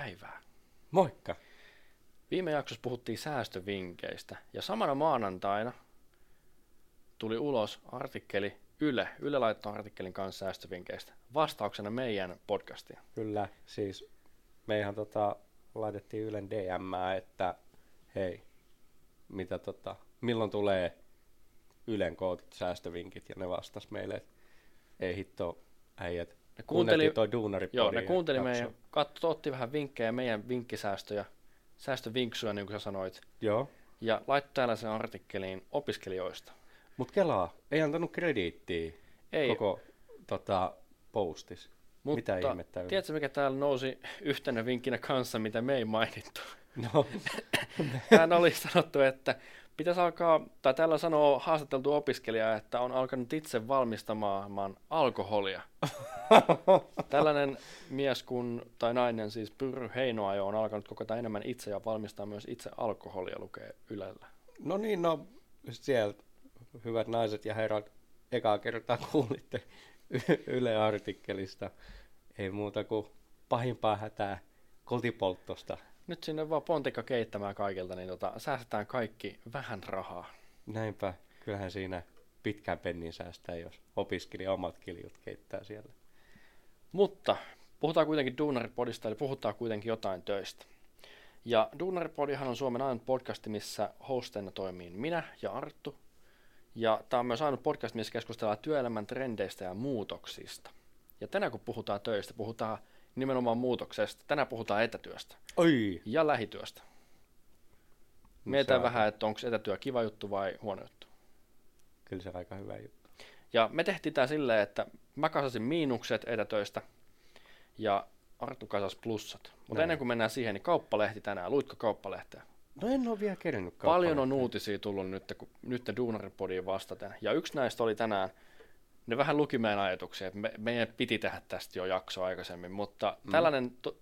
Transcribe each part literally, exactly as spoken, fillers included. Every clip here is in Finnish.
Päivää. Moikka! Viime jaksossa puhuttiin säästövinkkeistä ja samana maanantaina tuli ulos artikkeli Yle. Yle laittoi artikkelin kanssa säästövinkkeistä vastauksena meidän podcastiin. Kyllä, siis meihän tota, laitettiin Ylen D M:ää, että hei, mitä tota, milloin tulee Ylen kootut säästövinkit, ja ne vastas meille, että ei hitto äijät. Ne kuunteli, toi Duunaripodi. Joo, ne kuunteli meidän, katso, otti vähän vinkkejä, meidän vinkkisäästöjä, säästövinksuja, niin kuin sä sanoit. Joo. Ja laittoi tällaisen artikkeliin opiskelijoista. Mut Kelaa, ei antanut krediittiä ei. Koko tota, postis. Mutta mitä ihmettä? Mutta tiedätkö, mikä täällä nousi yhtenä vinkkinä kanssa, mitä me ei mainittu? No. Täällä oli sanottu, että pitäisi alkaa, tai täällä sanoo haastateltu opiskelija, että on alkanut itse valmistamaan alkoholia. Tällainen mies kun, tai nainen, siis Pyrry Heinoajo, on alkanut koko ajan enemmän itse ja valmistaa myös itse alkoholia, lukee Ylellä. No niin, no sieltä hyvät naiset ja herrat, ekaa kertaa kuulitte Yle artikkelista. Ei muuta kuin pahimpaa hätää kotipolttosta. Nyt sinne vaan pontikka keittämään kaikilta, niin tota, säästetään kaikki vähän rahaa. Näinpä. Kyllähän siinä pitkän pennin säästää, jos opiskelija omat kiljut keittää siellä. Mutta puhutaan kuitenkin Duunaripodista, eli puhutaan kuitenkin jotain töistä. Ja Duunaripodihan on Suomen ainut podcast, missä hosteina toimii minä ja Arttu. Ja tämä on myös ainut podcast, missä keskustellaan työelämän trendeistä ja muutoksista. Ja tänään kun puhutaan töistä, puhutaan nimenomaan muutoksesta. Tänään puhutaan etätyöstä. Oi. Ja lähityöstä. Mietitään on vähän, että onko etätyö kiva juttu vai huono juttu. Kyllä se on aika hyvä juttu. Ja me tehtiin tämä silleen, että mä kasasin miinukset etätöistä ja Arttu kasasi plussat. Mutta ennen kuin mennään siihen, niin Kauppalehti tänään. Luitko Kauppalehteä? No en ole vielä kerännyt Kauppalehteen. Paljon on uutisia tullut nyt, kun nyt Duunaripodiin vastaten. Ja yksi näistä oli tänään. Ne vähän luki meidän ajatuksia, että me, meidän piti tehdä tästä jo jakso aikaisemmin, mutta mm. tällainen to-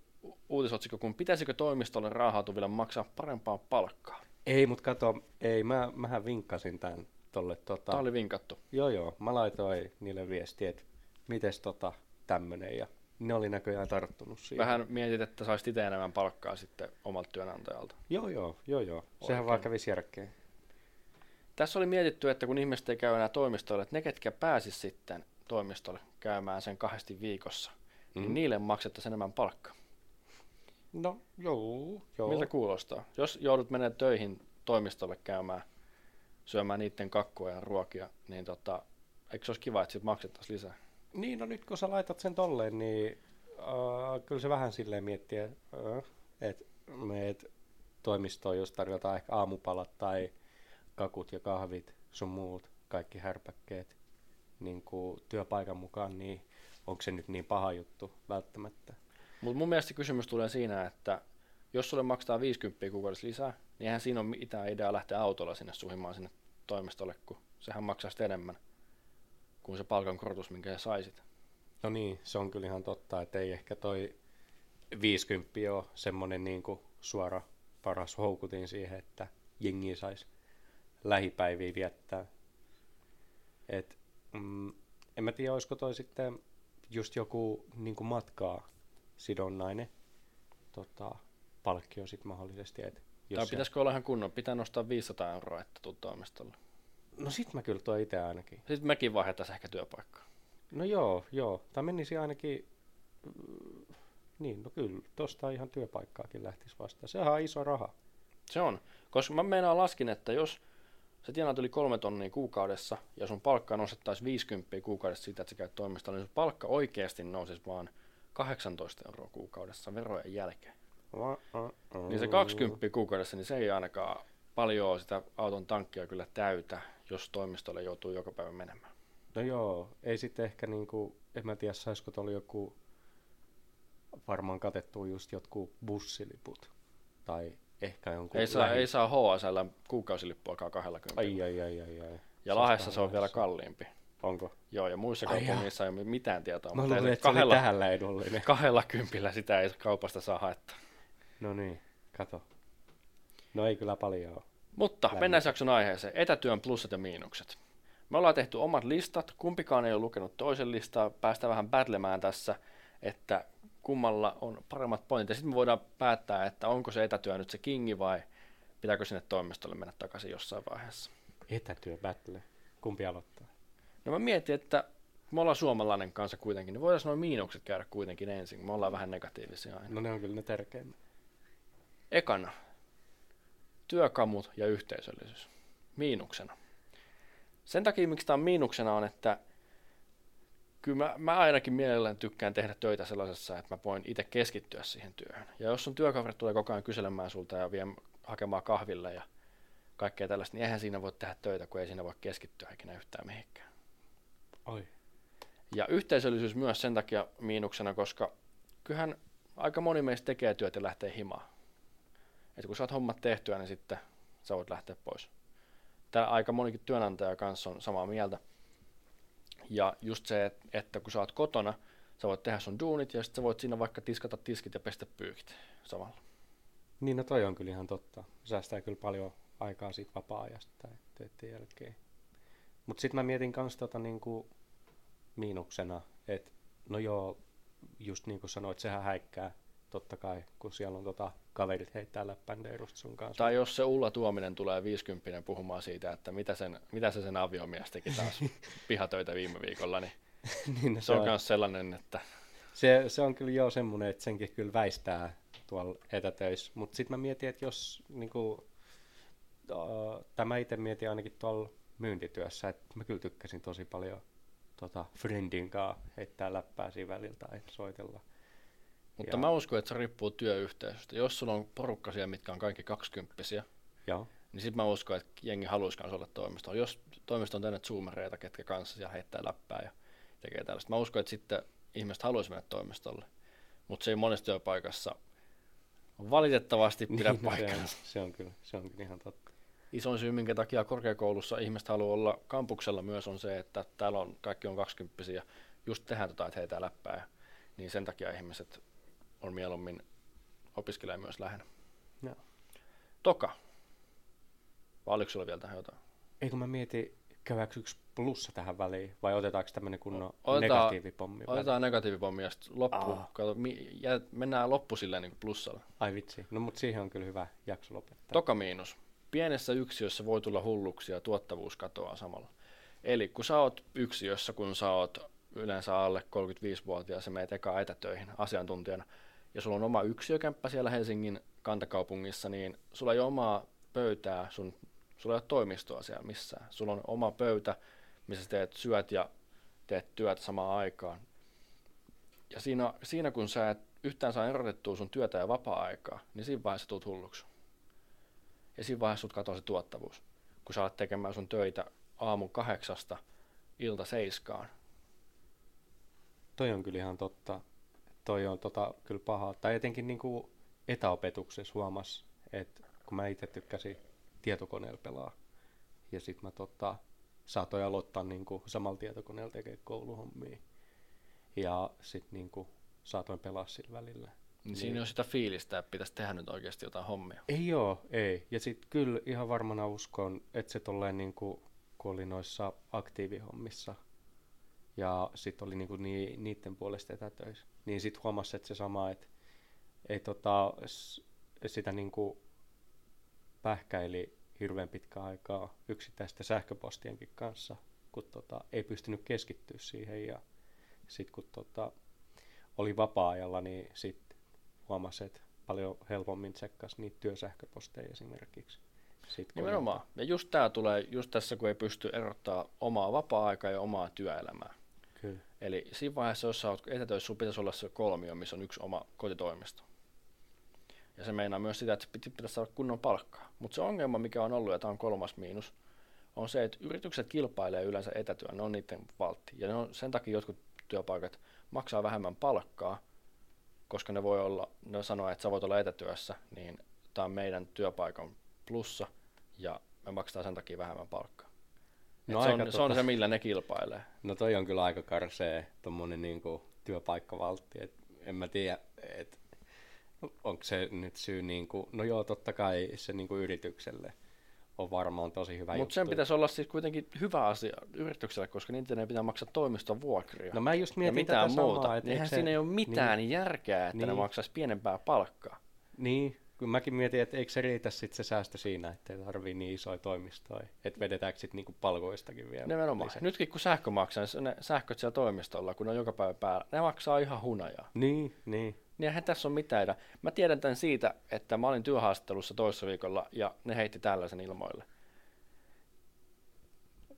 uutisotsikko, kun pitäisikö toimistolle raahautuville maksaa parempaa palkkaa? Ei, mutta kato, ei, mä, mähän vinkkasin tämän tolle. Tota, Tämä oli vinkattu. Joo, joo, mä laitoin niille viestiä, että mites tota, tämmöinen, ja ne oli näköjään tarttunut siihen. Vähän mietit, että saisit itse enemmän palkkaa sitten omalta työnantajalta. Joo, joo, joo, joo. Sehän vaan kävisi järkeen. Tässä oli mietitty, että kun ihmiset ei käy enää toimistoille, että ne, ketkä pääsisi sitten toimistolle käymään sen kahdesti viikossa, mm-hmm. niin niille maksettaisiin enemmän palkkaa. No, joo, joo. Miltä kuulostaa? Jos joudut menemään töihin toimistolle käymään, syömään niiden kakkoja ja ruokia, niin tota, eikö se olisi kiva, että siitä maksettaisiin lisää? Niin, no nyt kun sä laitat sen tolleen, niin äh, kyllä se vähän silleen miettii, äh, että meet toimistoon, jos tarjotaan ehkä aamupalat tai kakut ja kahvit, sun muut, kaikki härpäkkeet niin kuin työpaikan mukaan, niin onko se nyt niin paha juttu välttämättä? Mut mun mielestä kysymys tulee siinä, että jos sulle maksaa viisikymmentä kuukaudessa lisää, niin eihän siinä ole mitään ideaa lähteä autolla sinne suhimaan sinne toimistolle, kun sehän maksaa sitä enemmän kuin se palkankorotus, minkä sä saisit. No niin, se on kyllä ihan totta, että ei ehkä toi viisikymmentä ole semmoinen niin kuin suora paras houkutin siihen, että jengi saisi lähipäiviä viettää. Et, mm, en mä tiedä, olisiko toi sitten just joku niin kuin matkaa sidonnainen tota, palkkio sitten mahdollisesti. Et, jos tai pitäisikö se olla ihan kunnon? Pitää nostaa viisisataa euroa, että tuu toimistolle. No sit mä kyllä tuo itse ainakin. Sitten mekin vaihdettaisiin ehkä työpaikkaa. No joo, joo. Tämä menisi ainakin, mm, niin no kyllä, tosta ihan työpaikkaakin lähtisi vastaan. Sehän on iso raha. Se on, koska mä meinaan laskin, että jos sä tienaat yli kolme tonnia kuukaudessa ja sun palkka nostettaisiin viisikymmentä kuukaudessa siitä, että sä käyt toimistolla, niin sun palkka oikeasti nousisi vaan kahdeksantoista euroa kuukaudessa verojen jälkeen. Mm-mm. Niin se kaksikymmentä kuukaudessa, niin se ei ainakaan paljon sitä auton tankkia kyllä täytä, jos toimistolle joutuu joka päivä menemään. No joo, ei sitten ehkä niinku, en mä tiedä, saisiko tuolla joku, varmaan katettua just jotkut bussiliput tai ehkä ei saa, ei saa H S L kuukausilipuakaan kahdellakymmenellä. Ai, ai, ai, ai, ai. Ja Lahdessa se on vielä kalliimpi. Onko? Joo, ja muissa kaupungeissa ei ole mitään tietoa. Mä luulen, että kahdella, se oli tähän läidullinen. Kahdella kympillä sitä ei kaupasta saa haettaa. No niin, kato. No ei kyllä paljon ole. Mutta lämmin. Mennään jakson aiheeseen. Etätyön plussat ja miinukset. Me ollaan tehty omat listat. Kumpikaan ei ole lukenut toisen listaa. Päästään vähän battlemään tässä, että kummalla on paremmat pointit. Sitten me voidaan päättää, että onko se etätyö nyt se kingi vai pitääkö sinne toimistolle mennä takaisin jossain vaiheessa. Etätyö, battle. Kumpi aloittaa? No mä mietin, että me ollaan suomalainen kansa kuitenkin, niin voidaan nuo miinukset käydä kuitenkin ensin, me ollaan vähän negatiivisia aina. No ne on kyllä ne tärkeimmät. Ekana, työkamut ja yhteisöllisyys. Miinuksena. Sen takia, miksi tämä on miinuksena, on, että kyllä mä, mä ainakin mielellään tykkään tehdä töitä sellaisessa, että mä voin itse keskittyä siihen työhön. Ja jos sun työkaverit tulee koko ajan kyselemään sulta ja vie hakemaan kahville ja kaikkea tällaista, niin eihän siinä voi tehdä töitä, kun ei siinä voi keskittyä ikinä yhtään mihinkään. Oi. Ja yhteisöllisyys myös sen takia miinuksena, koska kyllähän aika moni meistä tekee työtä ja lähtee himaan. Et kun saat hommat tehtyä, niin sitten sä voit lähteä pois. Tää aika monikin työnantaja kanssa on samaa mieltä. Ja just se, että kun sä oot kotona, sä voit tehdä sun duunit ja sitten sä voit siinä vaikka tiskata tiskit ja pestä pyykit samalla. Niin, no toi on kyllä ihan totta. Säästää kyllä paljon aikaa siitä vapaa-ajasta tai töiden jälkeen. Mut sit mä mietin kans tota niinku miinuksena, että no joo, just niin kuin sanoit, sehän häikkää totta kai, kun siellä on tota kaverit heittää läppäneirusta sun kanssa. Tai jos se Ulla Tuominen tulee viisikymppinen puhumaan siitä, että mitä, sen, mitä se sen aviomies teki taas pihatöitä viime viikolla, niin, niin se on myös sellainen, että... Se, se on kyllä joo semmoinen, että senkin kyllä väistää tuolla etätöissä, mutta sitten mä mietin, että jos niinku, uh, tämä itse mietin ainakin tuolla myyntityössä, että mä kyllä tykkäsin tosi paljon tota friendin kanssa heittää läppää siinä välillä tai soitella. Mutta ja. Mä uskon, että se riippuu työyhteisöstä. Jos sulla on porukka siellä, mitkä on kaikki kaksikymppisiä, ja. Niin sit mä uskon, että jengi haluaisi kanssa olla toimistoon. Jos toimisto on täynnä zoomereita, ketkä kanssa siellä heittää läppää ja tekee tällaista. Mä uskon, että sitten ihmiset haluaisi mennä toimistolle, mutta se ei monessa työpaikassa valitettavasti pidä niin, paikkaansa. Se, se on kyllä, se on kyllä ihan totta. Isoin syy, minkä takia korkeakoulussa ihmiset haluaa olla kampuksella myös on se, että täällä on, kaikki on kaksikymppisiä ja just tehdään tota, että heitää läppää. Ja, niin sen takia ihmiset on mieluummin opiskelee myös lähinnä. No. Toka. Vai oliko sulla vielä tähän jotain? Eikö mä mieti, käydäänkö yksi plussa tähän väliin vai otetaanko tämmöinen kunnon otetaan, negatiivipommi? Otetaan negatiivipommi ja sitten loppu. Kato, jää, mennään loppu silleen niin kuin plussalla. Ai vitsi, no mut siihen on kyllä hyvä jakso lopettaa. Toka miinus. Pienessä yksiössä voi tulla hulluksi ja tuottavuus katoaa samalla. Eli kun sä oot yksiössä, kun sä oot yleensä alle kolmekymmentäviisivuotias ja menet ekaan etätöihin asiantuntijana, ja sulla on oma yksiökämppä siellä Helsingin kantakaupungissa, niin sulla ei ole omaa pöytää, sun, sulla ei ole toimistoa siellä missään. Sulla on oma pöytä, missä teet syöt ja teet työt samaan aikaan. Ja siinä, siinä kun sä et yhtään saa erotettua sun työtä ja vapaa-aikaa, niin siinä vaiheessa tulet hulluksi. Ja siinä vaiheessa sut katoaa se tuottavuus, kun sä alat tekemään sun töitä aamun kahdeksasta ilta seiskaan. Toi on kyllä ihan totta. Toi on tota, kyllä pahaa. Tai etenkin niin kuin etäopetuksessa huomasi, että kun mä itse tykkäsin tietokoneella pelaa, ja sit mä tota, saatoin aloittaa niin kuin samalla tietokoneella tekee kouluhommia. Ja sit niin kuin saatoin pelaa sillä välillä. Niin. Siinä on sitä fiilistä, että pitäisi tehdä nyt oikeasti jotain hommia. Ei joo, ei. Ja sit kyllä ihan varmana uskon, että se tolleen niin kuin, kun oli noissa aktiivihommissa, ja sitten oli niinku ni, niiden puolesta etätöissä. Niin sitten huomasi, että se sama, että ei tota, sitä niinku pähkäili hirveän pitkä aikaa yksittäisten sähköpostienkin kanssa, kun tota, ei pystynyt keskittyä siihen. Ja sitten kun tota, oli vapaa-ajalla, niin sitten huomasi, että paljon helpommin tsekkasi niitä työsähköposteja esimerkiksi. Sit, nimenomaan. Ja just tämä tulee just tässä, kun ei pysty erottaa omaa vapaa-aikaa ja omaa työelämää. Kyllä. Eli siinä vaiheessa, jos sä oot etätöissä, sun pitäisi olla se kolmio, missä on yksi oma kotitoimisto. Ja se meinaa myös sitä, että pitäisi saada kunnon palkkaa. Mutta se ongelma, mikä on ollut, ja tämä on kolmas miinus, on se, että yritykset kilpailee yleensä etätyön, ne on niiden valtti. Ja ne on, sen takia jotkut työpaikat maksaa vähemmän palkkaa, koska ne voi olla, ne sanoo, että sä voit olla etätyössä, niin tämä on meidän työpaikan plussa, ja me maksetaan sen takia vähemmän palkkaa. No se, on, tota... se on se, millä ne kilpailee. No toi on kyllä aika karsee tommonen niinku työpaikkavaltti. Et en mä tiedä, että onko se nyt syy, niinku... no joo, totta kai se niinku yritykselle on varmaan tosi hyvä juttu. Mutta sen pitäisi olla siis kuitenkin hyvä asia yrityksellä, koska niitä ne pitää maksaa toimiston vuokria. No mä just mietin mitään tätä muuta. Samaa, eihän se... siinä ei ole mitään niin. järkeä, että niin. ne maksaisi pienempää palkkaa. Niin, kun mäkin mietin, että eikö se riitä sit se säästö siinä, että ei tarvii niin isoja toimistoja, että vedetäänkö sitten niinku palkoistakin vielä. Nimenomaan. Lisää. Nytkin kun sähkö maksaa, niin ne sähköt siellä toimistolla, kun ne on joka päivä päällä, ne maksaa ihan hunajaa. Niin, niin. Niinhän tässä on mitään edä. Mä tiedän tämän siitä, että mä olin työhaastattelussa toissa viikolla ja ne heitti tällaisen ilmoille.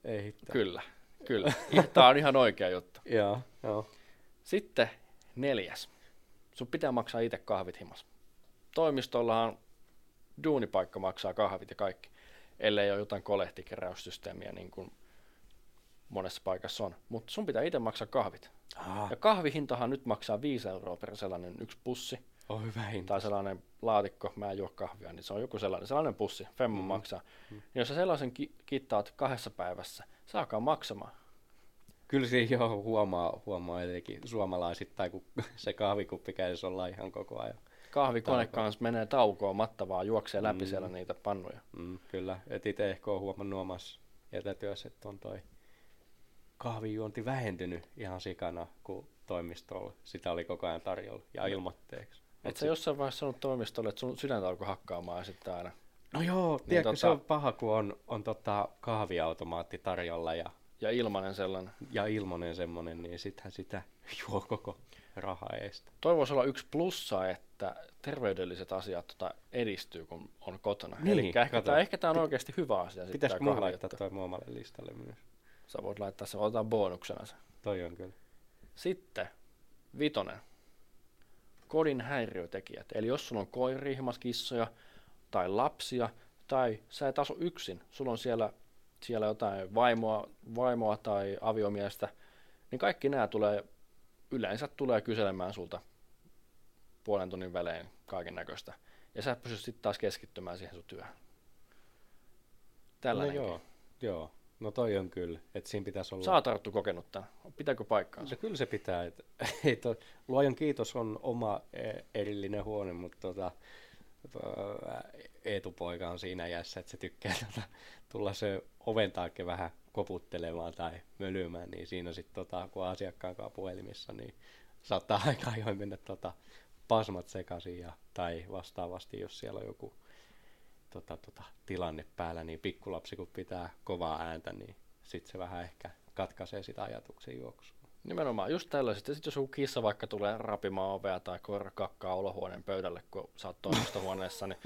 Ei hittaa. Kyllä, kyllä. Tämä on ihan oikea juttu. Joo, joo. Sitten neljäs. Sun pitää maksaa itse kahvit himas. Toimistollahan duunipaikka maksaa kahvit ja kaikki, ellei ole jotain kolehtikeräyssysteemiä niin kuin monessa paikassa on. Mutta sun pitää itse maksaa kahvit. Aha. Ja kahvihintahan nyt maksaa viisi euroa per sellainen yksi pussi. On hyvä hinta. Tai sellainen laatikko, mä en juo kahvia, niin se on joku sellainen, sellainen pussi, femma mm-hmm. maksaa. Mm-hmm. Niin jos sä sellaisen ki- kittaat kahdessa päivässä, se alkaa maksamaan. Kyllä siinä joo huomaa, huomaa etenkin suomalaisittain, kun se kahvikuppi kädessä ollaan ihan koko ajan. Kahvikone kanssa menee taukoon, matta vaan juoksee läpi mm-hmm. siellä niitä pannuja. Mm, kyllä, et itse ehkä on huomannut omassa etätyössä, että on toi kahvijuonti vähentynyt ihan sikana, kun toimistolla sitä oli koko ajan tarjolla ja ilmoitteeksi. Et sä jossain vaiheessa sanonut toimistolle, että sun sydäntä alkoi hakkaamaan ja sitten aina... No joo, niin tiedätkö, tota... se on paha, kun on, on tota kahviautomaatti tarjolla ja... Ja ilmanen sellainen. Ja ilmanen semmoinen, niin sittenhän sitä juo koko rahaa eestä. Toi voisi olla yksi plussa, että terveydelliset asiat tota edistyy, kun on kotona. Niin, eli ehkä tämä, ehkä tämä on oikeasti hyvä asia. Pitäisikö mun laittaa toi muomalle listalle myös? Sä voit laittaa se, otetaan bonuksena se. Toi on kyllä. Sitten vitonen. Kodin häiriötekijät. Eli jos sulla on koiria, hismakissoja tai lapsia, tai sä et asu yksin, sulla on siellä, siellä jotain vaimoa, vaimoa tai aviomiestä, niin kaikki nämä tulee, yleensä tulee kyselemään sulta puolen tunnin välein kaiken näköistä. Ja sä pystyt sitten taas keskittymään siihen sun työhön. Tällainenkin. No joo, joo. No toi on kyllä, että siinä pitäisi olla... Sä oot Arttu kokenut tämän. Pitääkö paikkaansa? No kyllä se pitää. Et, et, luojan kiitos on oma erillinen huone, mutta tota, Eetupoika on siinä iässä, että se tykkää tota, tulla se oven taakse vähän koputtelemaan tai mölymään, niin siinä sitten tota, kun on asiakkaankaan puhelimissa, niin saattaa aika ajoin mennä tota, pasmat sekaisin ja, tai vastaavasti, jos siellä on joku... Tota, tota, tilanne päällä, niin pikkulapsi kun pitää kovaa ääntä, niin sitten se vähän ehkä katkaisee sitä ajatuksen juoksua. Nimenomaan, just tällaiset. Ja sitten jos joku kissa vaikka tulee rapimaan ovea tai koira kakkaa olohuoneen pöydälle, kun sä oot toimistohuoneessa, niin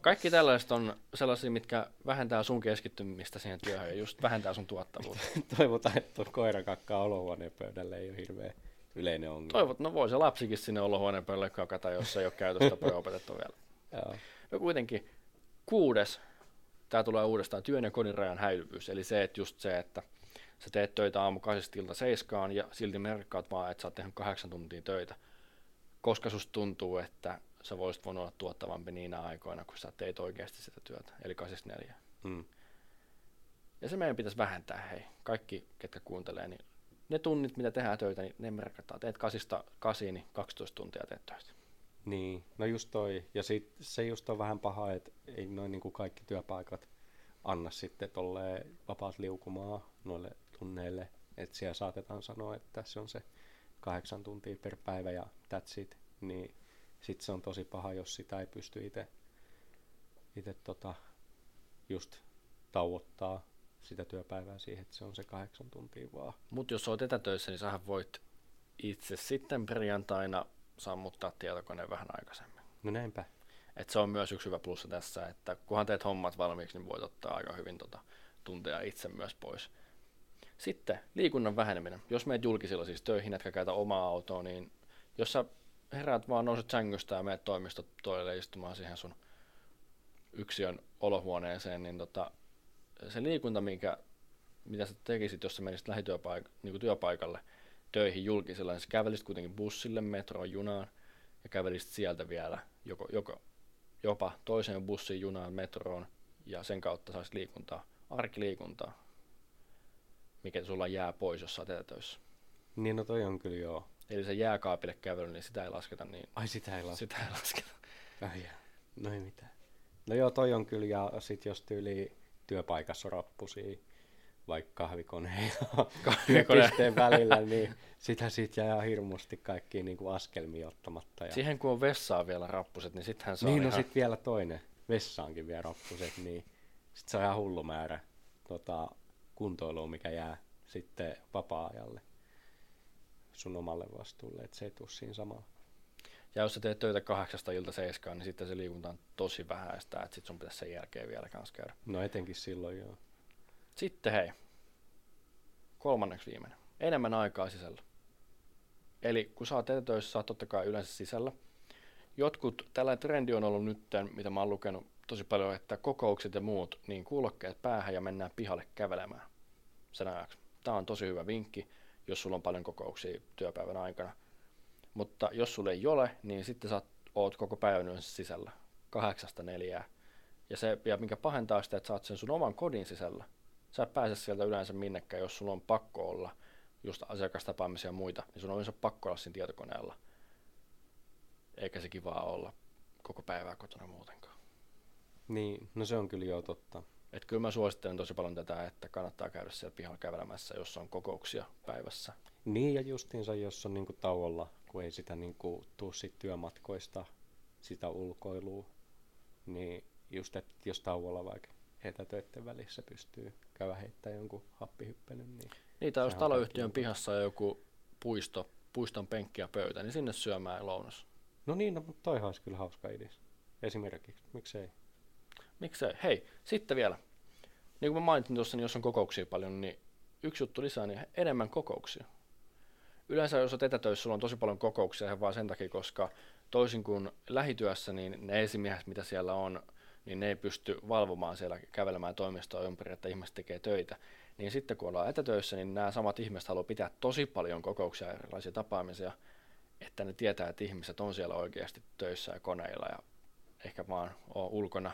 kaikki tällaiset on sellaisia, mitkä vähentää sun keskittymistä siihen työhön ja just vähentää sun tuottavuutta. Toivotaan, että tuo koira kakkaa olohuoneen pöydälle ei ole hirveä yleinen ongelma. Toivot, no voi se lapsikin sinne olohuoneen pöydälle kakata, jos ei ole käytöstapoja opetettu vielä. Joo. No kuitenkin. Kuudes, tämä tulee uudestaan, työn ja kodin rajan häilyvyys, eli se, että just se, että sä teet töitä aamukaisesta ilta seiskaan ja silti merkkaat vaan, että sä oot tehnyt kahdeksan tuntia töitä, koska susta tuntuu, että sä voisit voinut olla tuottavampi niinä aikoina, kun sä teit oikeasti sitä työtä, eli kahdeksan neljä. Mm. Ja se meidän pitäisi vähentää, hei, kaikki ketkä kuuntelee, niin ne tunnit, mitä tehdään töitä, niin ne merkataan, teet kahdesta kahdeksaan, niin kaksitoista tuntia teet töitä. Niin, no just toi, ja sit, se just on vähän paha, että ei noin niinku kaikki työpaikat anna sitten tolleen vapaat liukumaa noille tunneille, että siellä saatetaan sanoa, että se on se kahdeksan tuntia per päivä ja that's it, niin sit se on tosi paha, jos sitä ei pysty ite, ite tota just tauottaa sitä työpäivää siihen, että se on se kahdeksan tuntia vaan. Mut jos oot etätöissä, niin sähän voit itse sitten perjantaina sammuttaa tietokoneen vähän aikaisemmin. No näinpä. Et se on myös yksi hyvä plussa tässä, että kunhan teet hommat valmiiksi, niin voit ottaa aika hyvin tota tunteja itse myös pois. Sitten liikunnan väheneminen. Jos meet julkisilla siis töihin, etkä käytä omaa autoa, niin jos sä heräät vaan, nouset sängystä ja meet toimistotoille istumaan siihen sun yksiön olohuoneeseen, niin tota, se liikunta, minkä, mitä sä tekisit, jos sä menisit lähityöpaik- niin työpaikalle, töihin julkisella, niin sä kävelisit kuitenkin bussille, metroon, junaan ja kävelisit sieltä vielä joko, joko, jopa toiseen bussiin, junaan, metroon ja sen kautta saisit liikuntaa, arkiliikuntaa, mikä sulla jää pois, jos sä oot etätöissä. Niin no toi on kyllä joo. Eli se jääkaapille kävely, niin sitä ei lasketa. Niin ai sitä ei lasketa. Sitä ei lasketa. Ai jää. No ei mitään. No joo toi on kyllä ja sit jos tyyli työpaikassa rappusia, vaikka kahvikoneen ja pisteen välillä, niin sitä siitä jää hirmusti kaikkia niin kuin askelmia ottamatta. Ja siihen kun on vessaan vielä rappuset, niin sittenhän saa niin, ihan... no sitten vielä toinen, vessaankin vielä rappuset, niin sitten se on ihan hullu määrä tota, kuntoilua, mikä jää sitten vapaa-ajalle sun omalle vastuulle, että se ei tule siinä samalla. Ja jos sä teet töitä kahdeksasta ilta seiskaan, niin sitten se liikunta on tosi vähäistä, että sit sun pitäisi sen jälkeen vielä kanssa käydä. No etenkin silloin, joo. Sitten hei, kolmanneksi viimeinen. Enemmän aikaa sisällä. Eli kun sä oot etätöissä, sä oot totta kai yleensä sisällä. Jotkut, tällainen trendi on ollut nyt, mitä mä oon lukenut tosi paljon, että kokoukset ja muut, niin kuulokkeet päähän ja mennään pihalle kävelemään sen ajaksi. Tää on tosi hyvä vinkki, jos sulla on paljon kokouksia työpäivän aikana. Mutta jos sulla ei ole, niin sitten sä oot koko päivän yleensä sisällä, kahdeksasta neljää. Ja se, ja minkä pahentaa sitä, että sä oot sen sun oman kodin sisällä. Sä et pääse sieltä yleensä minnekään, jos sulla on pakko olla just asiakastapaamisia ja muita, niin sun on yleensä pakko olla siinä tietokoneella. Eikä se kivaa olla koko päivää kotona muutenkaan. Niin, no se on kyllä jo totta. Et kyllä mä suosittelen tosi paljon tätä, että kannattaa käydä siellä pihalla kävelemässä, jos on kokouksia päivässä. Niin ja justiinsa, jos on niinku tauolla, kun ei sitä niinku tuu sit työmatkoista, sitä ulkoilua, niin just että jos tauolla vaikka etätöiden välissä pystyy käydä heittämään jonkun happihyppelyn. Niin niitä jos taloyhtiön pihassa on joku puisto, puiston penkki ja pöytä, niin sinne syömään lounas. No niin, no, mutta toihan olisi kyllä hauska idis. Esimerkiksi, miksei? Miksei? Hei, sitten vielä. Niin kuin mä mainitsin tuossa, niin jos on kokouksia paljon, niin yksi juttu lisää, niin enemmän kokouksia. Yleensä jos olet etätöissä, sulla on tosi paljon kokouksia ihan vaan sen takia, koska toisin kuin lähityössä, niin ne esimiehet, mitä siellä on, niin ne ei pysty valvomaan siellä kävelemään toimistoa ympäri, että ihmiset tekee töitä. Niin sitten kun ollaan etätöissä, niin nämä samat ihmiset haluaa pitää tosi paljon kokouksia ja erilaisia tapaamisia, että ne tietää, että ihmiset on siellä oikeasti töissä ja koneilla ja ehkä vaan on ulkona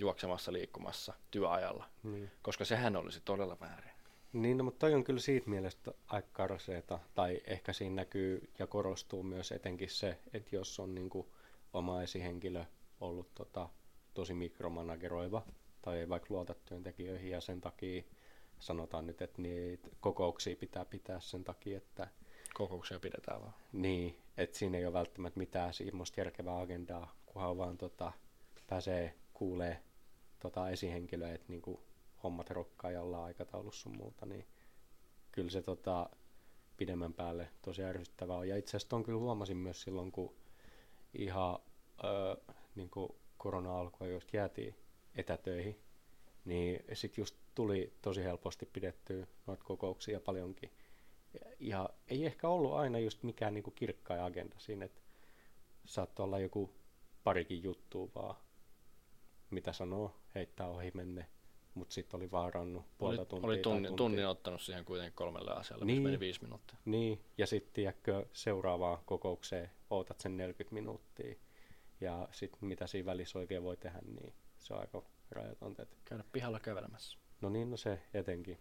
juoksemassa, liikkumassa työajalla, niin. Koska sehän olisi todella väärin. Niin, no, mutta toi on kyllä siitä mielestä aika karseeta, tai ehkä siinä näkyy ja korostuu myös etenkin se, että jos on niin kuin oma esihenkilö ollut tota, tosi mikromanageroiva tai ei vaikka luota työntekijöihin ja sen takia sanotaan nyt, että niitä kokouksia pitää pitää sen takia, että kokouksia pidetään vaan. Niin, että siinä ei ole välttämättä mitään semmoista järkevää agendaa, kunhan vaan tota, pääsee kuulee tota, esihenkilöä, että niinku, hommat rokkaa ja ollaan aikataulussa sun muuta, niin kyllä se tota, pidemmän päälle tosi ärsyttävää on. Ja itse asiassa ton kyllä huomasin myös silloin, kun ihan öö, niinku korona-alkua just jäätiin etätöihin, niin sit just tuli tosi helposti pidettyä noita kokouksia paljonkin. Ja ei ehkä ollut aina just mikään niinku kirkkain agenda siinä, että saattoi olla joku parikin juttua vaan, mitä sanoo, heittää ohi menne, mutta sitten oli vaarannut puolta oli, tuntia. Oli tunnin, tunnin ottanut siihen kuitenkin kolmelle asialle, niin, meni viisi minuuttia. Niin, ja sitten tiedätkö seuraavaan kokoukseen, ootat sen neljäkymmentä minuuttia, ja sitten mitä siinä välissä oikein voi tehdä, niin se on aika rajatonta. Käydä pihalla kävelemässä. No niin, no se etenkin.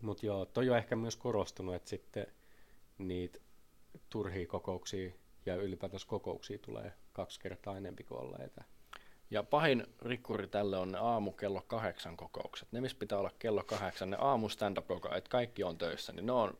Mutta joo, toi on ehkä myös korostunut, että sitten niitä turhia kokouksia ja ylipäätänsä kokouksia tulee kaksi kertaa enempi kuin olla etä. Ja pahin rikkuri tälle on ne aamu kello kahdeksan kokoukset. Ne, missä pitää olla kello kahdeksan, ne aamu stand-up kokoukset, että kaikki on töissä, niin ne on...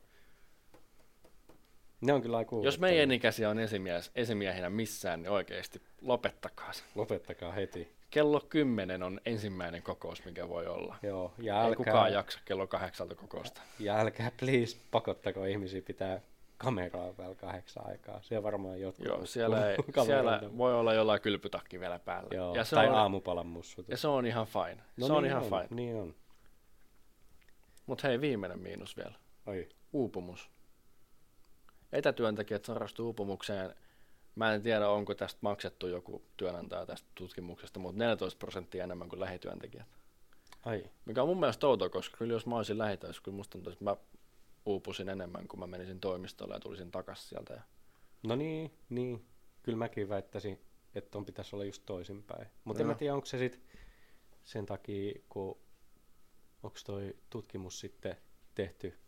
Ne on kyllä aika uutta. Jos meidän ikäisiä on esimies, esimiehinä missään, niin oikeasti lopettakaa se. Lopettakaa heti. Kello kymmenen on ensimmäinen kokous, mikä voi olla. Joo, ja ei älkää... kukaan jaksa kello kahdeksalta kokousta. Ja älkää please pakottako ihmisiä pitää kameraa vielä kahdeksan aikaa. Siellä varmaan jotkut... Joo, siellä, ei, siellä voi olla jollain kylpytakki vielä päällä. Joo, ja se tai on, aamupalan mussutus. Ja se on ihan fine. No se niin on ihan on, fine. Niin on. Mut hei, viimeinen miinus vielä. Oi. Uupumus. Etätyöntekijät sairastuu uupumukseen. Mä en tiedä, onko tästä maksettu joku työnantaja tästä tutkimuksesta, mutta neljätoista prosenttia enemmän kuin lähityöntekijät. Ai. Mikä on mun mielestä outoa, koska kyllä jos mä olisin lähitöissä, kyllä musta tuntuu, että mä uupusin enemmän, kun mä menisin toimistolle ja tulisin takaisin sieltä. Ja... No niin, niin, kyllä mäkin väittäisin, että ton pitäisi olla just toisinpäin. Mutta en mä tiedä, onko se sitten sen takia, kun onko toi tutkimus sitten tehty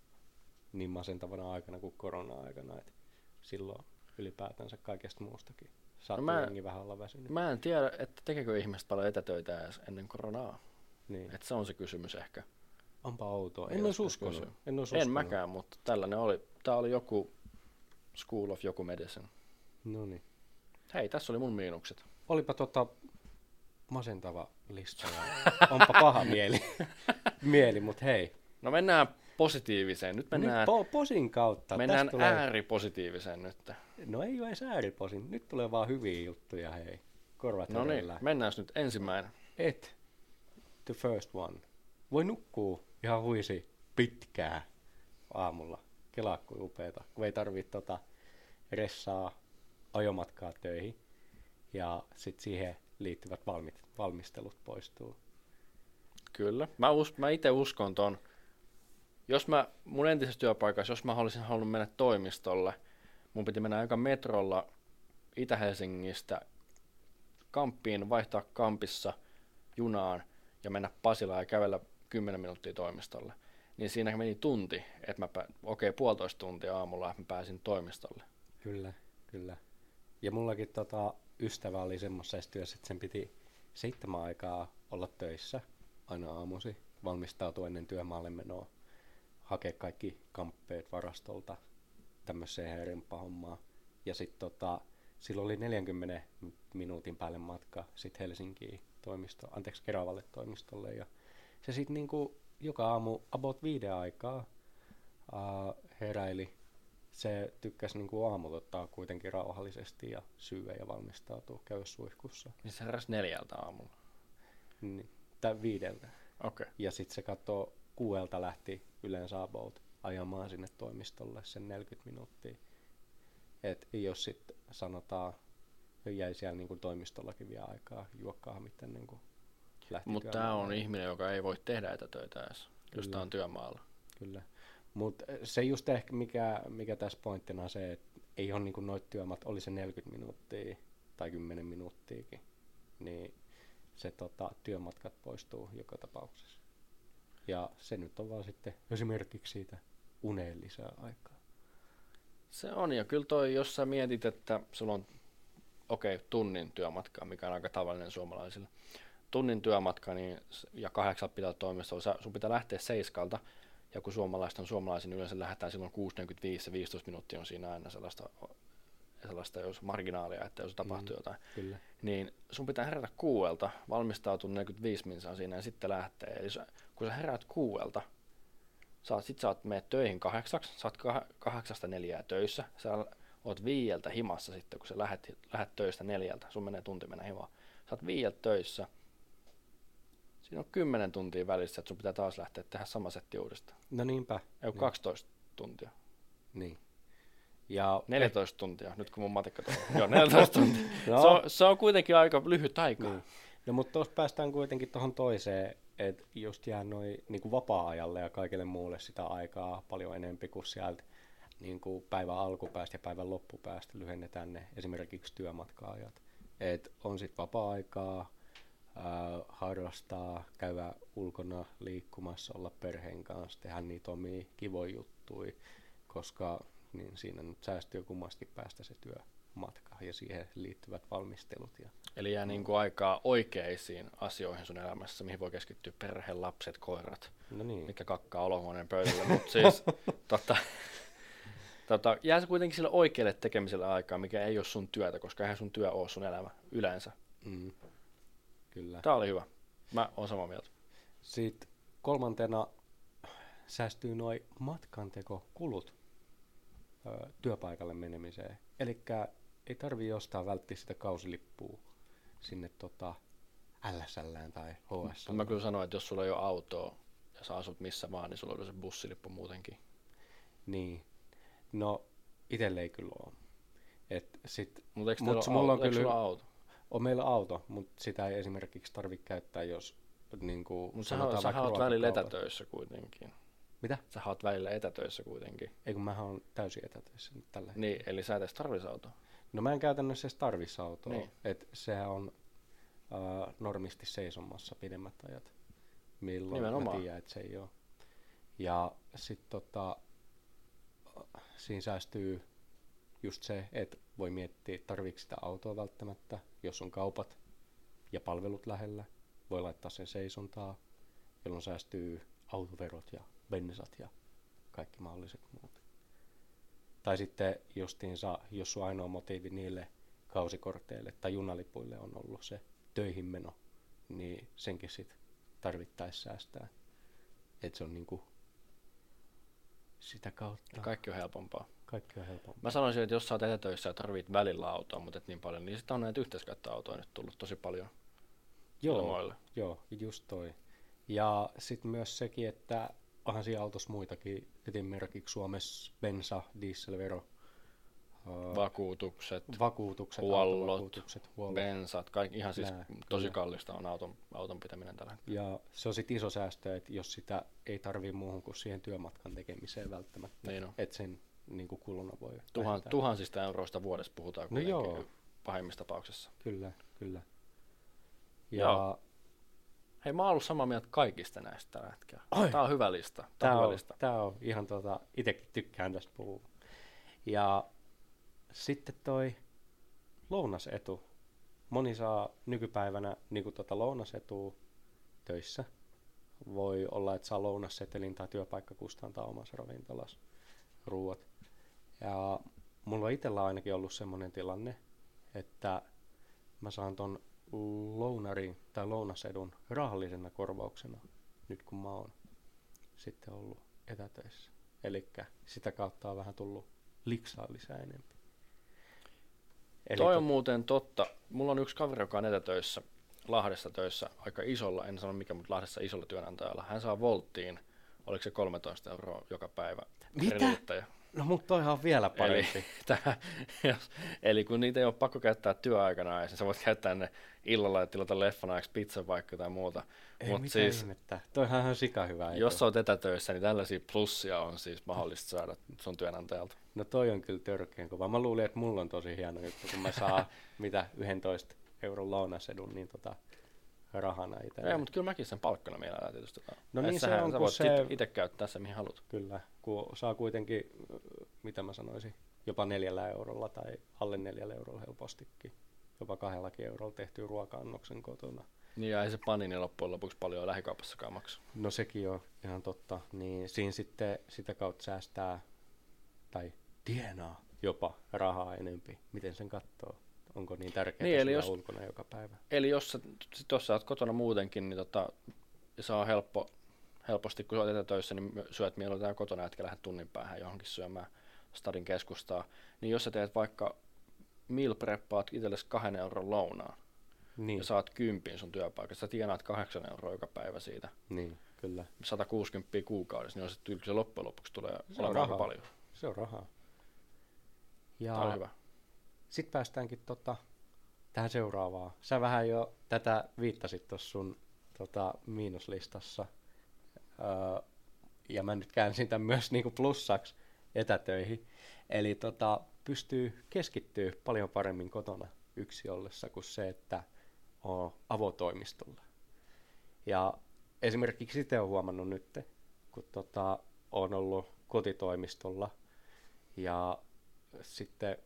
niin masentavana aikana kuin korona-aikana, että silloin ylipäätänsä kaikesta muustakin saattaa no vähän olla väsynyt. Mä en tiedä, että tekekö ihmiset paljon etätöitä ennen koronaa. Niin. Et se on se kysymys ehkä. Onpa outoa. En olisi uskonut. En, en uskonut. mäkään, mutta tällainen oli. Tämä oli joku School of joku Medicine. Noniin. Hei, tässä oli mun miinukset. Olipa tota masentava lista. Onpa paha mieli, mieli mutta hei. No mennään positiiviseen. Nyt mennään nyt po- posin kautta. Mennään tulee... ääripositiiviseen nyt. No ei ole edes ääriposin. Nyt tulee vaan hyviä juttuja, hei. Korvat no niin, mennään nyt ensimmäinen. Et, the first one. Voi nukkuu ihan huisi pitkää aamulla. Kelaa kuin upeeta, kun ei tarvitse tota ressaa ajomatkaa töihin. Ja sitten siihen liittyvät valmit, valmistelut poistuu. Kyllä. Mä, us, mä itse uskon ton. Jos mä, mun entisessä työpaikassa, jos mä olisin halunnut mennä toimistolle, mun piti mennä aika metrolla Itä-Helsingistä Kamppiin, vaihtaa Kampissa junaan ja mennä Pasilaan ja kävellä kymmenen minuuttia toimistolle. Niin siinä meni tunti, että mä pä- okei, okay, puolitoista tuntia aamulla, että mä pääsin toimistolle. Kyllä, kyllä. Ja mullakin tota, ystävä oli semmoisessa työssä, että sen piti seitsemän aikaa olla töissä aina aamusi, valmistautua ennen työmaalle menoa, hakea kaikki kamppeet varastolta, tämmöiseen herempaa hommaa. Ja sitten tota, silloin oli neljänkymmenen minuutin päälle matka sit Helsinkiin toimistoon, anteeksi Keravalle toimistolle. Ja se sitten niinku joka aamu about viiden aikaa uh, heräili. Se tykkäsi niinku aamut ottaa kuitenkin rauhallisesti ja syödä ja valmistautua, käydä suihkussa. Niin se heräsi neljältä aamulla? Niin, tai viideltä. Okay. Ja sitten se katsoo kuuelta lähti yleensä about ajamaan sinne toimistolle sen neljäkymmentä minuuttia. Et jos sitten sanotaan, jäi siellä niinku toimistollakin vielä aikaa juokkaa miten niinku lähti. Mutta tämä on ihminen, joka ei voi tehdä etätöitä edes, jos tämä on työmaalla. Kyllä. Mutta se just ehkä mikä, mikä tässä pointtina on se, että ei ole niinku noita työmat, oli se neljäkymmentä minuuttia tai kymmenen minuuttiakin, niin se tota, työmatkat poistuu joka tapauksessa. Ja se nyt on vaan sitten esimerkiksi siitä uneen lisää aikaa. Se on, ja kyllä toi, jos sä mietit, että sulla on okei, okay, tunnin työmatka, mikä on aika tavallinen suomalaisilla, tunnin työmatka niin, ja kahdeksalta pitää toimistolla, sun pitää lähteä seiskalta. Ja kun suomalaiset on suomalaisia, niin yleensä lähdetään silloin kuusi neljäkymmentäviisi ja viisitoista minuuttia on siinä aina sellaista, sellaista jos marginaalia, että jos tapahtuu mm, jotain. Kyllä. Niin sun pitää herätä kuuelta, valmistautua neljäkymmentäviisi minuuttia siinä ja sitten lähtee. Eli sä, kun sä heräät kuuelta, sä, sit sä oot menet töihin kahdeksaksi, sä oot kah- kahdeksasta neljää töissä, sä oot viieltä himassa sitten, kun sä lähet, lähet töistä neljältä, sun menee tunti mennä himaan. Sä oot viieltä töissä. Siinä on kymmenen tuntia välissä, että sun pitää taas lähteä tehdä sama setti uudestaan. No niinpä. Ei ole niin. kaksitoista tuntia. Niin. Ja neljätoista tuntia, nyt kun mun matikka tuolla. Joo, neljätoista tuntia. No. Se, on, se on kuitenkin aika lyhyt aika. Niin. No mutta tuossa päästään kuitenkin tuohon toiseen, että just jää noin niinku vapaa-ajalle ja kaikille muulle sitä aikaa paljon enempi kuin sieltä niinku päivän alkupäästä ja päivän loppupäästä lyhennetään ne esimerkiksi työmatka-ajat. Et on sitten vapaa-aikaa. Uh, harrastaa, käydä ulkona liikkumassa, olla perheen kanssa, tehdä niitä omia kivoja juttuja, koska niin siinä nyt säästyy kummastikin päästä se työmatka ja siihen liittyvät valmistelut. Ja eli jää niin kuin aikaa oikeisiin asioihin sun elämässä, mihin voi keskittyä perhe, lapset, koirat, no niin. Mitkä kakkaa olohuoneen pöydälle, mutta siis tota, tota, jää se kuitenkin sille oikealle tekemiselle aikaa, mikä ei ole sun työtä, koska eihän sun työ ole sun elämä yleensä. Mm. Kyllä. Tämä oli hyvä. Mä oon samaa mieltä. Sitten kolmantena säästyy noi matkantekokulut ö, työpaikalle menemiseen. Elikkä ei tarvii ostaa välttiä sitä kausilippua sinne tota L S L:ään tai H S L:ään. Mä kyllä sanoin, että jos sulla ei ole autoa ja sä asut missä vaan, niin sulla on se bussilippu muutenkin. Niin. No itelle ei kyllä ole. Et sit, mut eikö mut sulla on kyllä auto? On meillä auto, mutta sitä ei esimerkiksi tarvitse käyttää, jos niinku mut sanotaan sä vaikka välillä etätöissä kuitenkin. Mitä? Sä oot välillä etätöissä kuitenkin. Ei kun mähän oon täysin etätöissä nyt tällä hetkellä. Niin, eli sä et edes tarvis autoa. No mä en käytännössä edes tarvis autoa. Niin. Et sehän on äh, normisti seisomassa pidemmät ajat, milloin nimenomaan. Mä tiedän, että se ei oo. Ja sit tota, siinä säästyy just se, että voi miettiä, tarviiko sitä autoa välttämättä, jos on kaupat ja palvelut lähellä. Voi laittaa sen seisontaa, jolloin säästyy autoverot ja bensat ja kaikki mahdolliset muut. Tai sitten justiinsa, jos sun ainoa motiivi niille kausikorteille tai junalipuille on ollut se töihinmeno, niin senkin sit tarvittaisi säästää. Et se on niinku sitä kautta. Kaikki on helpompaa. Kaikki on helpompaa. Mä sanoisin, että jos sä oot etätöissä ja tarvit välillä autoa, mutta et niin paljon, niin sitä on näitä yhteiskäyttöautoja nyt tullut tosi paljon. Joo, joo, just toi. Ja sitten myös sekin, että onhan siinä autossa muitakin, esimerkiksi Suomessa bensa, dieselvero, vakuutukset, vakuutukset, huollot, vakuutukset, huollot, bensat, kaikki ihan siis nää, tosi kyllä. Kallista on auton, auton pitäminen tällä hetkellä. Ja se on sitten iso säästö, että jos sitä ei tarvii muuhun kuin siihen työmatkan tekemiseen välttämättä, niin että sen niin kuin kuluna voi Tuhan, Tuhansista euroista vuodessa puhutaan kuitenkin no pahimmissa tapauksissa. Kyllä, kyllä. Ja joo. Hei, mä oon ollut samaa mieltä kaikista näistä tällä hetkellä. Tää on hyvä lista. Tää, tää, on, hyvä lista. tää on ihan tota, itekin tykkään tästä puhua. Ja sitten toi lounasetu. Moni saa nykypäivänä niinku tota lounasetua töissä. Voi olla, että saa lounassetelin tai työpaikka kustantaa omassa ravintolassa ruuat. Ja mulla on itsellä ainakin ollut semmoinen tilanne, että mä saan ton lounari tai lounasedun rahallisena korvauksena nyt kun mä oon sitten ollut etätöissä. Elikkä sitä kautta on vähän tullut liksaa lisää enemmän. Eli toi on tot... muuten totta. Mulla on yksi kaveri, joka on etätöissä, Lahdessa töissä, aika isolla, en sano mikä, mutta Lahdessa isolla työnantajalla. Hän saa volttiin, oliko se kolmetoista euroa joka päivä. Mitä? No mutta toihan on vielä parempi. Eli, eli kun niitä ei ole pakko käyttää työaikana, ja sä voit käyttää ne illalla ja tilata leffan ajaksi pizzan vaikka tai muuta. Ei mut mitään siis, ihmettä, toihan on sika hyvä. Jos sä oot etätöissä, niin tällaisia plussia on siis mahdollista saada sun työnantajalta. No toi on kyllä törkeän kova. Mä luulin, että mulla on tosi hieno juttu, kun mä saan mitä yksitoista euron lounasedun niin tota rahana itselleen. Ei, mutta kyllä mäkin sen palkkana mielellään tietysti. No niin se on, kun se... itse käyttää se mihin haluat. Kyllä, kun saa kuitenkin, mitä mä sanoisin, jopa neljällä eurolla tai alle neljällä eurolla helpostikin. Jopa kahdellakin eurolla tehtyä ruoka-annoksen kotona. Niin ja ei se panini loppujen lopuksi paljon lähikaupassakaan maksaa. No sekin on ihan totta. Niin siinä sitten sitä kautta säästää tai tienaa jopa rahaa enempi, miten sen katsoo. Onko niin tärkeää niin, eli jos, ulkona joka päivä? Eli jos sä, jos sä oot kotona muutenkin, niin tota, se on helppo, helposti, kun sä oot etätöissä, niin syöt mieluiten kotona, etkä lähde tunnin päähän johonkin syömään Stadin keskustaa. Niin jos sä teet vaikka meal preppaat itsellesi kahden euron lounaan, niin. Ja saat kympin sun työpaikassa, sä tienaat kahdeksan euroa joka päivä siitä. Niin, kyllä. sata kuusikymmentä kuukaudessa, niin on se loppujen lopuksi tulee se olemaan paljon. Se on rahaa. Ja... Tämä on hyvä. Sitten päästäänkin tota, tähän seuraavaan. Sä vähän jo tätä viittasit tuossa sun tota, miinuslistassa. Öö, ja mä nyt käänsin tämän myös niinku plussaksi etätöihin. Eli tota, pystyy keskittyä paljon paremmin kotona yksi ollessa kuin se, että on avotoimistolla. Ja esimerkiksi itse olen huomannut nyt, kun tota, on ollut kotitoimistolla ja sitten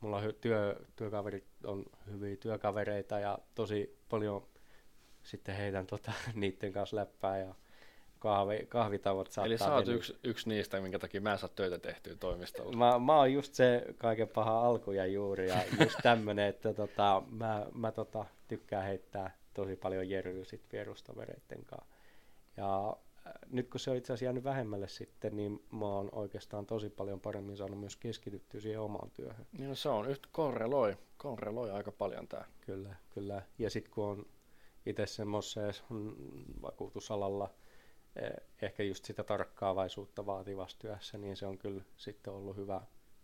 mulla työ, työkaverit on hyviä työkavereita ja tosi paljon sitten heitän tota, niiden kanssa läppää ja kahvi, kahvitauot saattaa... Eli sä oot yksi, yksi niistä, minkä takia mä en saa töitä tehtyä toimistolla. Mä, mä oon just se kaiken paha alkuja juuri ja just tämmönen, että tota, mä, mä tota, tykkään heittää tosi paljon jerryä sit vierustovereitten kanssa. Ja nyt kun se on itse asiassa jäänyt vähemmälle sitten, niin mä oon oikeastaan tosi paljon paremmin saanut myös keskityttyä siihen omaan työhön. Niin se on, yhtä korreloi, korreloi aika paljon tää. Kyllä, kyllä. Ja sit kun on itse semmoisessa vakuutusalalla ehkä just sitä tarkkaavaisuutta vaativassa työssä, niin se on kyllä sitten ollut hyvä,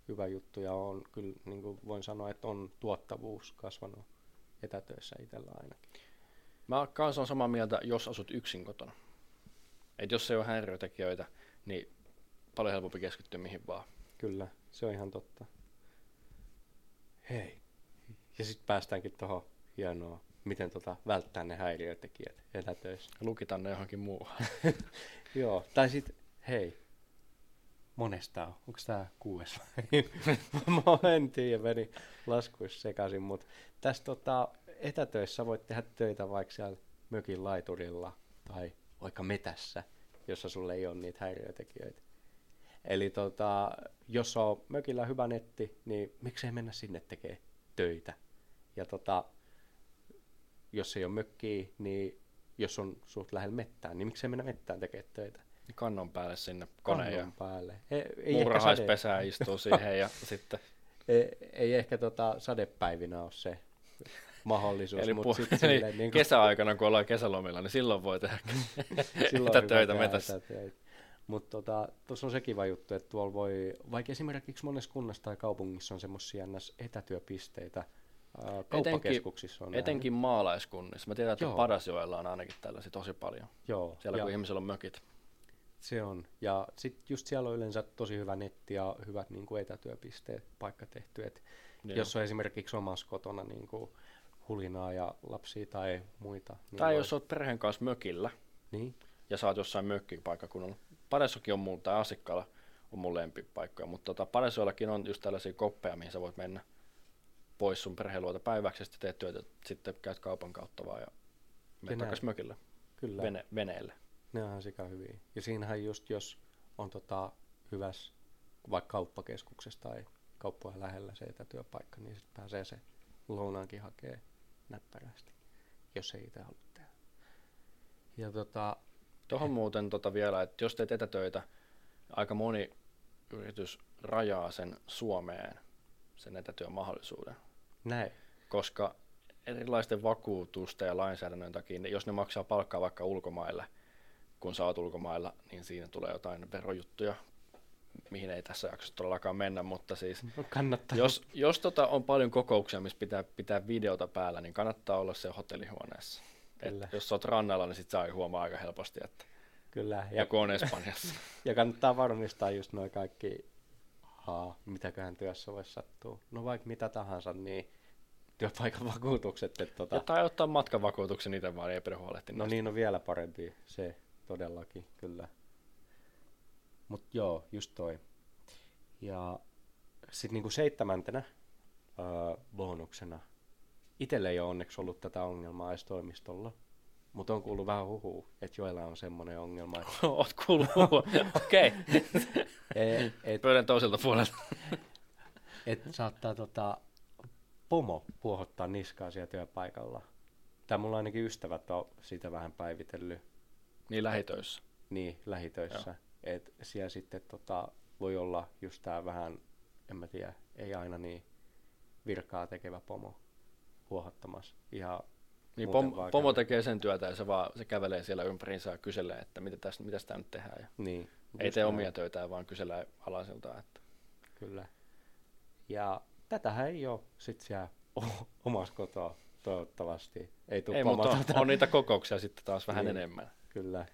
hyvä juttu ja on kyllä, niin kuin voin sanoa, että on tuottavuus kasvanut etätöissä itsellä ainakin. Mä kanssa on samaa mieltä, jos asut yksin kotona. Et jos ei ole häiriötekijöitä, niin paljon helpompi keskittyä mihin vaan. Kyllä, se on ihan totta. Hei. Ja sitten päästäänkin tuohon hienoa, miten tota välttää ne häiriötekijät etätöissä. Lukitaan ne johonkin muuhun. Joo, tai sitten, hei, monesta on. Onko tämä kuudes vai? Mä en tiedä, meni laskuissa sekaisin, mutta tässä tota, etätöissä voit tehdä töitä vaikka siellä mökin laiturilla tai vaikka metässä, jossa sulle ei ole niitä häiriötekijöitä. Eli tota, jos on mökillä hyvä netti, niin miksei mennä sinne tekemään töitä. Ja tota, jos ei ole mökkiä, niin jos on suht lähellä mettään, niin miksei mennä mettään tekemään töitä. Kannon päälle sinne koneen päälle. Ei, muurahaispesää istuu siihen ja sitten... Ei, ei ehkä tota sadepäivinä ole se mahdollisuus. Eli, mut puh- eli niin kun... kesäaikana, kun ollaan kesälomilla, niin silloin voi tehdä silloin töitä metässä. Mutta tuossa tota, on se kiva juttu, että tuolla voi, vaikka esimerkiksi monessa kunnassa tai kaupungissa on semmoisia etätyöpisteitä, ää, kauppakeskuksissa on. Etenkin, etenkin maalaiskunnissa. Mä tiedän, että Padasjoella on ainakin tällaisia tosi paljon. Joo. Siellä kun ja... ihmisillä on mökit. Se on. Ja sitten just siellä on yleensä tosi hyvä netti ja hyvät niin kuin etätyöpisteet, paikka tehty. Et jos on esimerkiksi omassa kotona niin kuin hulinaa ja lapsia tai muita. Niin tai voi... jos olet perheen kanssa mökillä niin? Ja saat jossain mökkipaikkakunnalla. Padasjoki on mulla, tai Asikkala on mun lempipaikkoja, mutta tota, Padasjoellakin on just tällaisia koppeja, mihin sä voit mennä pois sun perheen luota päiväksi, sitten teet työtä, sitten käyt kaupan kautta vaan ja menet takaisin mökille, Vene, veneelle. Ne onhan sika hyviä. Ja siinähän just, jos on tota hyvässä vaikka kauppakeskuksessa tai kauppoja lähellä se etätyöpaikka, niin sitten pääsee se lounaankin hakee näppärästi, jos ei itse halua tehdä. Ja tota... Tuohon muuten tota vielä, että jos teet etätöitä, aika moni yritys rajaa sen Suomeen, sen etätyön mahdollisuuden. Näin. Koska erilaisten vakuutusten ja lainsäädännön takia, jos ne maksaa palkkaa vaikka ulkomaille, kun sä oot ulkomailla, niin siinä tulee jotain verojuttuja, mihin ei tässä jaksossa todellakaan mennä, mutta siis no, kannattaa. jos, jos tota on paljon kokouksia, missä pitää pitää videota päällä, niin kannattaa olla se hotellihuoneessa. Et jos olet rannalla, niin sit saa huomaa aika helposti, että kyllä. Ja, joku on Espanjassa. Ja kannattaa varmistaa just noi kaikki, haa, mitäköhän työssä voi sattua. No vaikka mitä tahansa, niin työpaikan vakuutukset. Et, tota... Tai ottaa matkavakuutuksen itse vaan, ei pidä huolehtia. No niin, on vielä parempi se todellakin, kyllä. Mut joo, just toi. Ja sit niinku seitsemäntenä öö, bonuksena. Itsellä ei ole onneksi ollut tätä ongelmaa edes toimistolla, mutta on kuullut vähän huhuu, että joilla on semmoinen ongelma. Että... Oot kuullut huhuu, okei. Okay. Pöydän toiselta puolelta. Että saattaa tota, pomo puohottaa niskaa siellä työpaikalla. Tää mulla ainakin ystävät on sitä vähän päivitellyt. Niin lähitöissä. Niin lähitöissä. Että siellä sitten tota, voi olla just tää vähän, en mä tiedä, ei aina niin virkaa tekevä pomo. Huohottamassa. Ihan niin pom- pomo tekee sen työtä ja se, vaan, se kävelee siellä ympäriinsä ja kyselee, että mitä tästä, mitä sitä nyt tehdään. Ja niin, ei tee omia töitään, vaan kyselee alaisiltaan. Että. Kyllä. Ja tätähän ei ole sitten siellä o- omassa kotoa toivottavasti. Ei, ei mutta on, on niitä kokouksia sitten taas vähän niin, enemmän. Kyllä.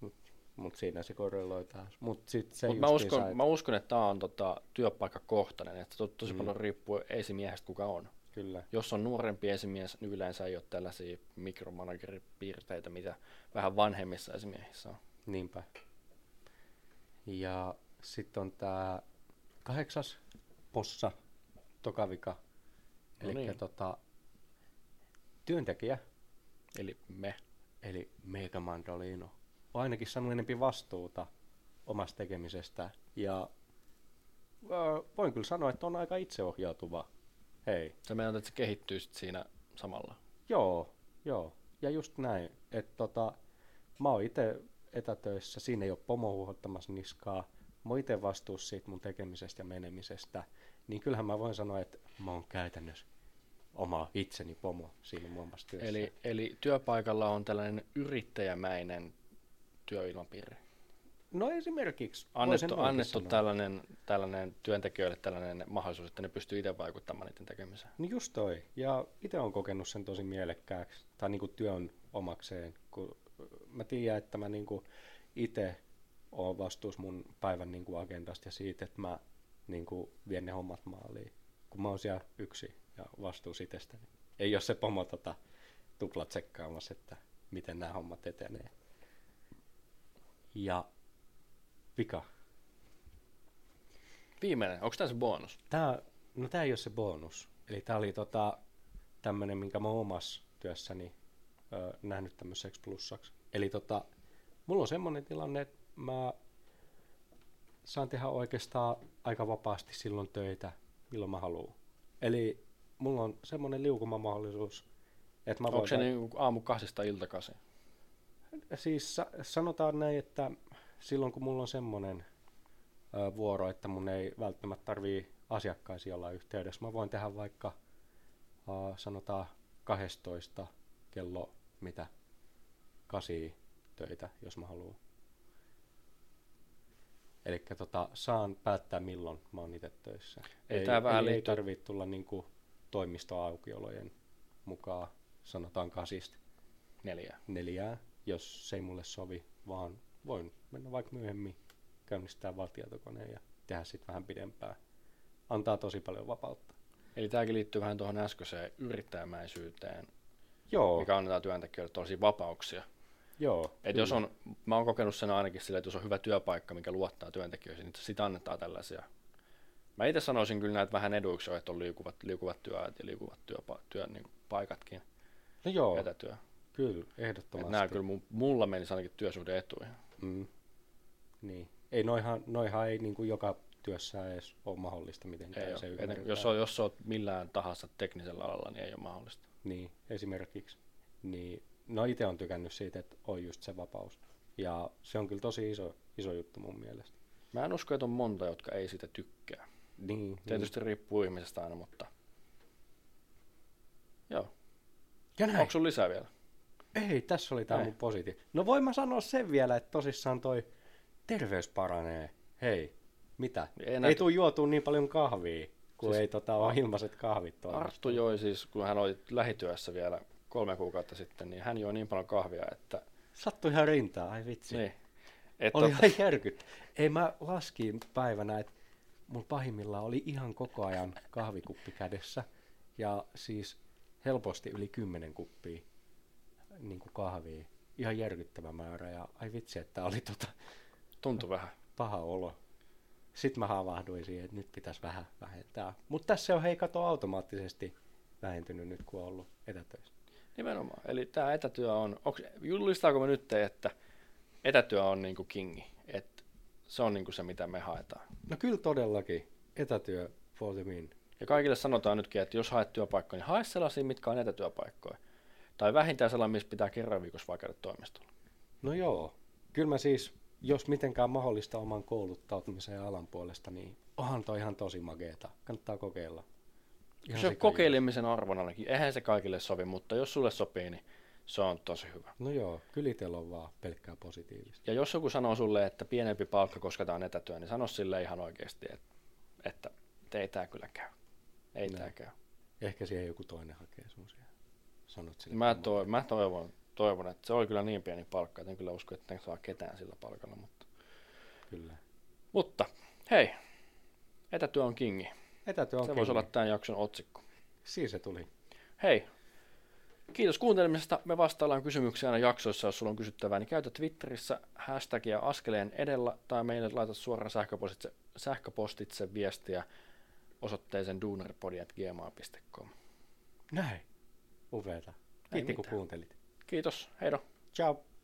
Mutta mut siinä se korreloi taas. Mutta mut mä, uskon, mä uskon, että tämä on tota, työpaikkakohtainen. Että to, tosi mm. paljon riippuu esimiehestä kuka on. Kyllä. Jos on nuorempi esimies, niin yleensä ei ole tällaisia mikromanager-piirteitä, mitä vähän vanhemmissa esimiehissä on. Niinpä. Ja sitten on tämä kahdeksas possa, tokavika, no eli niin. tota, työntekijä, eli me, eli mega mandolino, on ainakin saanut enempi vastuuta omasta tekemisestä. Ja äh, voin kyllä sanoa, että on aika itseohjautuva. Hei. Se meidän on, että se kehittyy sit siinä samalla. Joo, joo. Ja just näin. Että tota, mä oon ite etätöissä, siinä ei oo pomo huohottamassa niskaa. Mä oon ite vastuussa siitä mun tekemisestä ja menemisestä. Niin kyllähän mä voin sanoa, että mä oon käytännössä oma itseni pomo siinä muomassa työssä. Eli, eli työpaikalla on tällainen yrittäjämäinen työilmapiiri. No esimerkiksi. Annettu, annettu tällainen, tällainen työntekijöille tällainen mahdollisuus, että ne pystyy itse vaikuttamaan niiden tekemiseen. No just toi. Ja itse olen kokenut sen tosi mielekkääksi, tai niinku työn omakseen. Kun mä tiedän, että mä niinku itse olen vastuus mun päivän niinku agendasta ja siitä, että mä niinku vien ne hommat maaliin. Kun mä oon siellä yksi ja vastuus itsestäni. Ei ole se pomo tota, tupla tsekkaamassa, että miten nämä hommat etenee. Ja... Vika. Viimeinen. Onko tämä se bonus? Tää, no tämä ei ole se bonus. Eli tämä oli tota, tämmöinen, minkä mä omassa työssäni ö, nähnyt tämmöiseksi plussaksi. Eli tota, mulla on semmoinen tilanne, että mä saan tehdä oikeastaan aika vapaasti silloin töitä, milloin mä haluan. Eli mulla on semmoinen liukumamahdollisuus, että mä voin... Onko se niin aamu kahdesta iltakasi? Siis sanotaan näin, että silloin kun mulla on semmoinen ö, vuoro, että mun ei välttämättä tarvii asiakkaisiin olla yhteydessä, mä voin tehdä vaikka ö, sanotaan kaksitoista kello mitä kasi töitä, jos mä haluan. Elikkä tota, saan päättää milloin mä oon itse töissä. Ei, ei, ei tarvitse tulla niinku toimistoaukiolojen mukaan, sanotaan kasista neljää. neljää, jos se ei mulle sovi, vaan voin mennä vaikka myöhemmin, käynnistää vaan tietokoneen ja tehdä sit vähän pidempään. Antaa tosi paljon vapautta. Eli tämäkin liittyy vähän tuohon äskeiseen yrittäjämäisyyteen, Joo. mikä annetaan työntekijöille tosi vapauksia. Joo, jos on, mä oon kokenut sen ainakin sillä, että jos on hyvä työpaikka, mikä luottaa työntekijöihin, niin sitä annetaan tällaisia. Mä itse sanoisin kyllä näitä vähän eduiksi, että on liukuvat, liukuvat työajat ja liukuvat työpa- työn niin kuin paikatkin. No joo, etätyö. Kyllä, ehdottomasti. Et nää kyllä mulla menisi ainakin työsuhde etuihin. Mm. Niin. Ei, noihan, noihan ei niin kuin joka työssä edes ole mahdollista mitenkään. Ei se ymmärretään. Jos, jos olet millään tahansa teknisellä alalla, niin ei ole mahdollista. Niin, esimerkiksi. Niin. No itse olen tykännyt siitä, että on just se vapaus. Ja se on kyllä tosi iso, iso juttu mun mielestä. Mä en usko, että on monta, jotka ei sitä tykkää. Niin, tietysti niin. Riippuu ihmisestä aina, mutta... Joo. Onko sun lisää vielä? Ei, tässä oli tää mun positiivi. No voin mä sanoa sen vielä, että tosissaan toi terveys paranee. Hei, mitä? Ei, ei näky... tule juotua niin paljon kahvia, kun siis... ei tota, ole ilmaiset kahvit. Arttu joi siis, kun hän oli lähityössä vielä... kolme kuukautta sitten, niin hän joi niin paljon kahvia, että... Sattui ihan rintaan, ai vitsi. Niin. Oli otta... ihan järkyt. Ei, mä laskin päivänä, että mun pahimmillaan oli ihan koko ajan kahvikuppi kädessä, ja siis helposti yli kymmenen kuppia niin kuin kahvia. Ihan järkyttävä määrä, ja ai vitsi, että oli tota... Tuntui vähän. Paha olo. Sitten mä havahduin siihen, että nyt pitäisi vähän vähentää. Mutta tässä on, hei, kato, automaattisesti vähentynyt nyt, kun on ollut etätöissä. Nimenomaan. Eli tämä etätyö on, onks, julistaanko me nyt, että etätyö on niinku kingi, että se on niinku se, mitä me haetaan? No kyllä todellakin. Etätyö for the win. Ja kaikille sanotaan nytkin, että jos haet työpaikkoja, niin hae sellaisia, mitkä on etätyöpaikkoja. Tai vähintään sellainen, missä pitää kerran viikossa vaan käydä toimistolla. No joo. Kyllä mä siis, jos mitenkään mahdollista oman kouluttautumisen ja alan puolesta, niin onhan toi ihan tosi makeeta. Kannattaa kokeilla. Ihan se on kokeilemisen arvon ainakin. Eihän se kaikille sovi, mutta jos sulle sopii, niin se on tosi hyvä. No joo, kyllä itsellä on vaan pelkkää positiivista. Ja jos joku sanoo sulle, että pienempi palkka kosketaan etätyö, niin sano sille ihan oikeasti, että, että ei tää kyllä käy. Ei no. tää käy. Ehkä siihen joku toinen hakee semmoisia. Sanot sille. Mä, toi, mä toivon, toivon, että se oli kyllä niin pieni palkka, että en kyllä usko, että en saa ketään sillä palkalla. Mutta, kyllä. mutta hei, etätyö on kingi. Etätyö on se voisi olla tämän jakson otsikko. Siinä se tuli. Hei, kiitos kuuntelemisesta. Me vastaillaan kysymyksiä aina jaksoissa, jos sulla on kysyttävää, niin käytä Twitterissä hashtagia askeleen edellä tai meille laita suoraan sähköpostitse, sähköpostitse viestiä osoitteeseen duunaripodi at gmail piste com. Näin, upeeta. Kiitti kun kuuntelit. Kiitos, heido. Ciao.